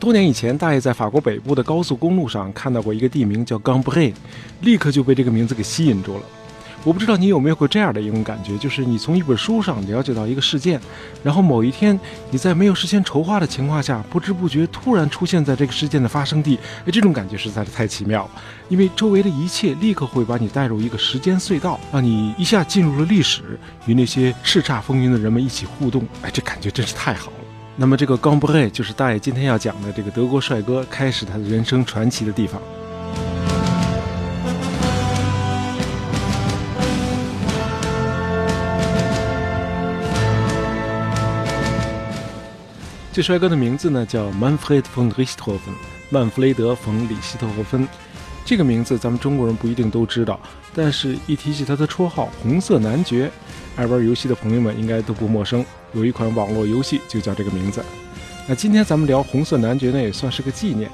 多年以前，大爷在法国北部的高速公路上看到过一个地名叫 Cambrai， 立刻就被这个名字给吸引住了。我不知道你有没有过这样的一种感觉，就是你从一本书上了解到一个事件，然后某一天你在没有事先筹划的情况下，不知不觉突然出现在这个事件的发生地。这种感觉实在是太奇妙了，因为周围的一切立刻会把你带入一个时间隧道，让你一下进入了历史，与那些叱咤风云的人们一起互动。这感觉真是太好了。那么这个 Cambrai 就是大爷今天要讲的这个德国帅哥开始他的人生传奇的地方。这帅哥的名字呢叫 Manfred von Richthofen， 曼弗雷德·冯·里希特霍芬。这个名字咱们中国人不一定都知道，但是一提起他的绰号红色男爵，爱玩游戏的朋友们应该都不陌生，有一款网络游戏就叫这个名字。那今天咱们聊红色男爵呢，也算是个纪念，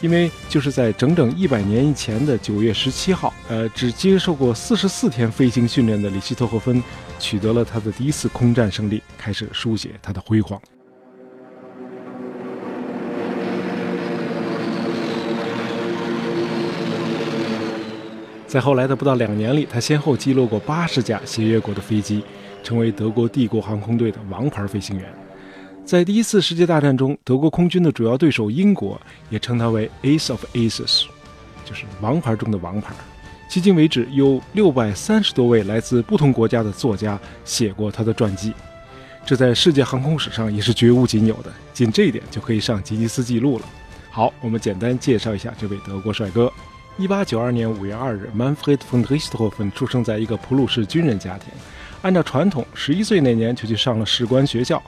因为就是在整整100年以前的9月17号，只接受过44天飞行训练的里希特霍芬取得了他的第一次空战胜利，开始书写他的辉煌。在后来的不到2年里，他先后击落过80架协约国的飞机，成为德国帝国航空队的王牌飞行员。在第一次世界大战中，德国空军的主要对手英国也称他为 Ace of Aces， 就是王牌中的王牌。迄今为止，有630多位来自不同国家的作家写过他的传记，这在世界航空史上也是绝无仅有的，仅这一点就可以上吉尼斯纪录了。好，我们简单介绍一下这位德国帅哥。1892年5月2日， Manfred von Richthofen 出生在一个普鲁士军人家庭。按照传统，11岁那年就去上了士官学校。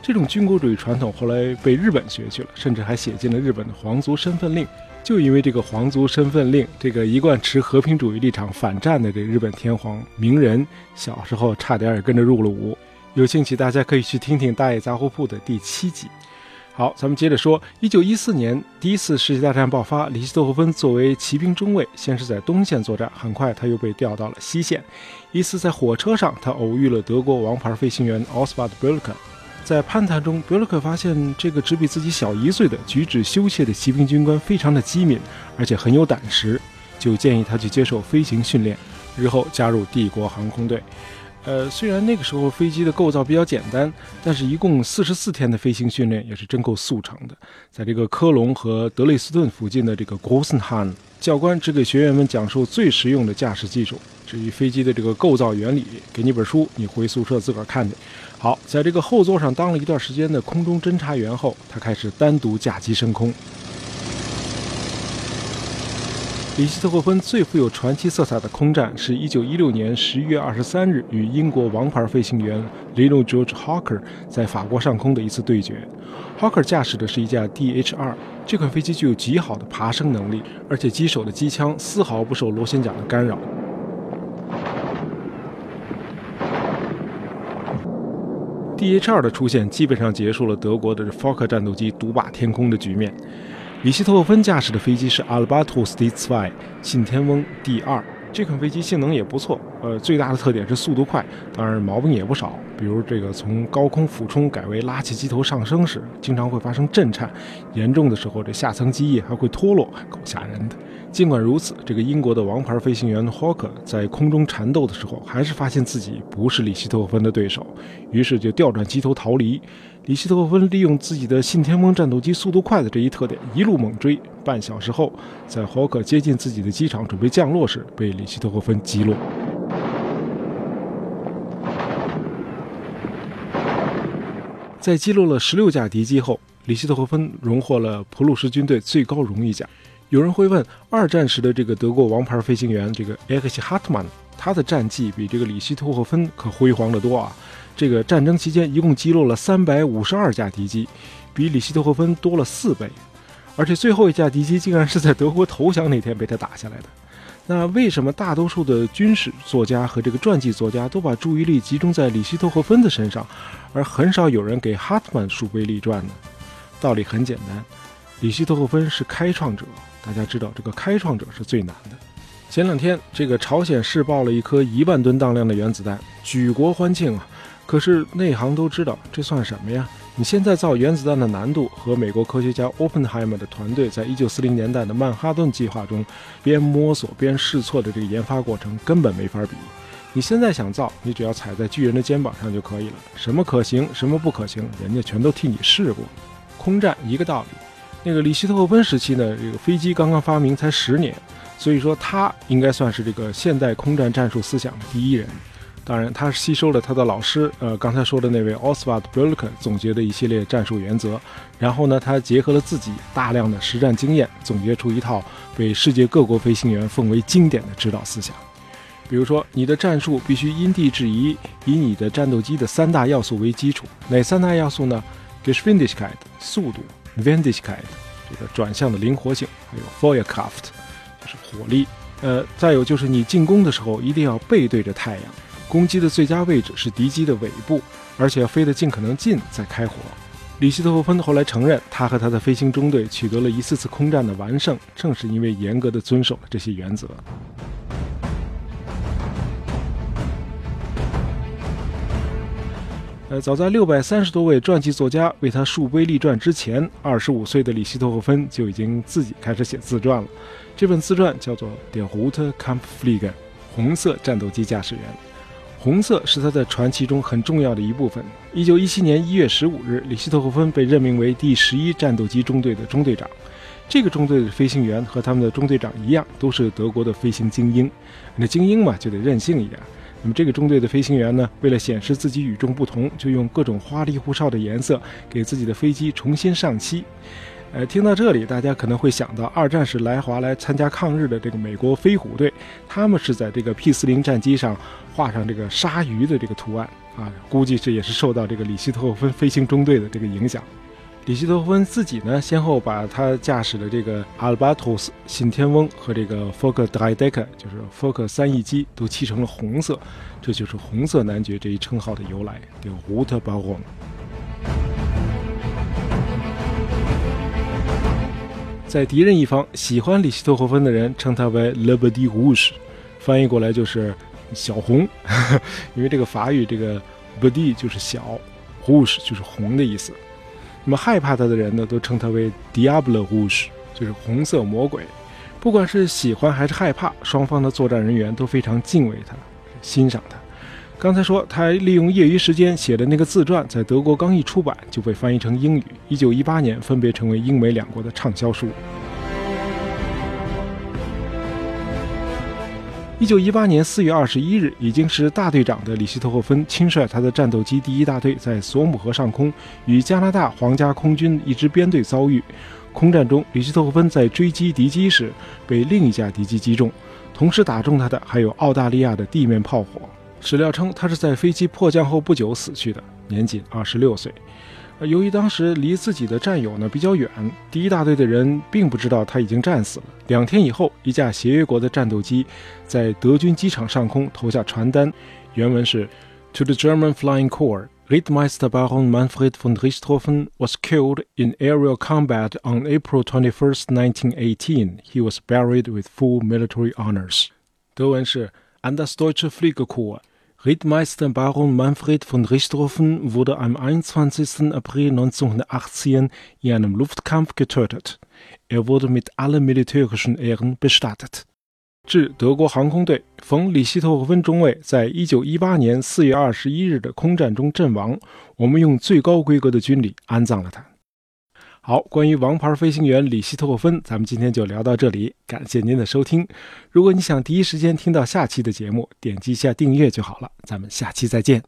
这种军国主义传统后来被日本学去了，甚至还写进了日本的皇族身份令。就因为这个皇族身份令，这个一贯持和平主义立场反战的这日本天皇明仁，小时候差点也跟着入了伍。有兴趣大家可以去听听大爷杂货铺的第7集。好，咱们接着说。1914年，第一次世界大战爆发，里希特霍芬作为骑兵中尉，先是在东线作战，很快他又被调到了西线。一次在火车上，他偶遇了德国王牌飞行员 Oswald Bölke。在攀谈中， Bölke 发现这个只比自己小1岁的举止羞怯的骑兵军官非常的机敏，而且很有胆识，就建议他去接受飞行训练，日后加入帝国航空队。虽然那个时候飞机的构造比较简单，但是一共44天的飞行训练也是真够速成的。在这个科隆和德累斯顿附近的这个 Großenhahn， 教官只给学员们讲授最实用的驾驶技术，至于飞机的这个构造原理，给你本书，你回宿舍自个儿看去。好，在这个后座上当了一段时间的空中侦察员后，他开始单独驾机升空。里希特霍芬最富有传奇色彩的空战是1916年11月23日与英国王牌飞行员 Lanoe George Hawker 在法国上空的一次对决。Hawker 驾驶的是一架 DH-2， 这款飞机具有极好的爬升能力，而且机手的机枪丝毫不受螺旋桨的干扰。DH-2 的出现基本上结束了德国的 Fokker 战斗机独霸天空的局面。里希特霍芬驾驶的飞机是 Albatros D2， 信天翁 D2， 这款飞机性能也不错，最大的特点是速度快，当然毛病也不少，比如这个从高空俯冲改为拉起机头上升时，经常会发生震颤，严重的时候这下层机翼还会脱落，够吓人的。尽管如此，这个英国的王牌飞行员 Hawker 在空中缠斗的时候，还是发现自己不是里希特霍芬的对手，于是就调转机头逃离。里希特霍芬利用自己的信天翁战斗机速度快的这一特点，一路猛追。半小时后，在霍克接近自己的机场准备降落时，被里希特霍芬击落。在击落了16架敌机后，里希特霍芬荣获了普鲁士军队最高荣誉奖。有人会问，二战时的这个德国王牌飞行员这个 Erich Hartmann， 他的战绩比这个里希特霍芬可辉煌得多啊！这个战争期间一共击落了352架敌机，比里希特霍芬多了4倍，而且最后一架敌机竟然是在德国投降那天被他打下来的。那为什么大多数的军事作家和这个传记作家都把注意力集中在里希特霍芬的身上，而很少有人给 Hartmann 树碑立传呢？道理很简单，里希特霍芬是开创者。大家知道这个开创者是最难的。前2天，这个朝鲜试爆了一颗1万吨当量的原子弹，举国欢庆啊！可是内行都知道，这算什么呀？你现在造原子弹的难度和美国科学家 Oppenheimer 的团队在1940年代的曼哈顿计划中边摸索边试错的这个研发过程根本没法比。你现在想造，你只要踩在巨人的肩膀上就可以了，什么可行，什么不可行，人家全都替你试过。空战一个道理。那个里希特霍芬时期呢，这个飞机刚刚发明才10年，所以说他应该算是这个现代空战战术思想的第一人。当然，他吸收了他的老师，刚才说的那位 Oswald Broelken 总结的一系列战术原则，然后呢，他结合了自己大量的实战经验，总结出一套被世界各国飞行员奉为经典的指导思想。比如说，你的战术必须因地制宜，以你的战斗机的3大要素为基础。哪3大要素呢 ？Geschwindigkeit 速度 ，Wendigkeit 这个转向的灵活性，还有 Feuerkraft 就是火力。再有就是你进攻的时候一定要背对着太阳。攻击的最佳位置是敌机的尾部，而且要飞得尽可能近再开火。里希特霍芬后来承认，他和他的飞行中队取得了一次次空战的完胜，正是因为严格的遵守了这些原则。早在630多位传记作家为他树碑立传之前，25岁的里希特霍芬就已经自己开始写自传了。这本自传叫做《Der rote Kampfflieger》，红色战斗机驾驶员。红色是他在传奇中很重要的一部分。1917年1月15日，里希特霍芬被任命为第11战斗机中队的中队长。这个中队的飞行员和他们的中队长一样，都是德国的飞行精英。那精英嘛，就得任性一点。那么这个中队的飞行员呢，为了显示自己与众不同，就用各种花里胡哨的颜色给自己的飞机重新上漆。听到这里，大家可能会想到二战时来华来参加抗日的这个美国飞虎队，他们是在这个 P-40 战机上画上这个鲨鱼的这个图案啊，估计这也是受到这个里希特霍芬飞行中队的这个影响。里希特霍芬自己呢，先后把他驾驶的这个 Albatros 信天翁和这个 Fokker Dr.I 就是Fokker 3翼机都漆成了红色，这就是红色男爵这一称号的由来，叫 Roter Baron。在敌人一方，喜欢里希特霍芬的人称他为 le petite Rouge， 翻译过来就是小红因为这个法语这个 petite 就是小， Rouge 就是红的意思。那么害怕他的人呢，都称他为 Diable Rouge， 就是红色魔鬼。不管是喜欢还是害怕，双方的作战人员都非常敬畏他，欣赏他。刚才说他利用业余时间写的那个自传，在德国刚一出版就被翻译成英语，1918年分别成为英美两国的畅销书。1918年4月21日，已经是大队长的里希特霍芬亲率他的战斗机第1大队在索姆河上空与加拿大皇家空军一支编队遭遇。空战中，里希特霍芬在追击敌机时被另一架敌机击中，同时打中他的还有澳大利亚的地面炮火。史料称他是在飞机迫降后不久死去的，年仅26岁。由于当时离自己的战友呢比较远，第1大队的人并不知道他已经战死了。2天以后，一架协约国的战斗机在德军机场上空投下传单，原文是 To the German Flying Corps, Rittmeister Baron Manfred von Richthofen was killed in aerial combat on April 21st, 1918. He was buried with full military honors. 德文是 An das deutsche Fliegerkorps.Rittmeister Baron Manfred von Richthofen wurde am 21. April 1918 in einem Luftkampf getötet. Er wurde mit allen militärischen Ehren bestattet. 致德国航空队，冯·里希特霍芬中尉在1918年4月21日的空战中阵亡，我们用最高规格的军礼安葬了他。好，关于王牌飞行员里希特霍芬，咱们今天就聊到这里，感谢您的收听。如果你想第一时间听到下期的节目，点击一下订阅就好了，咱们下期再见。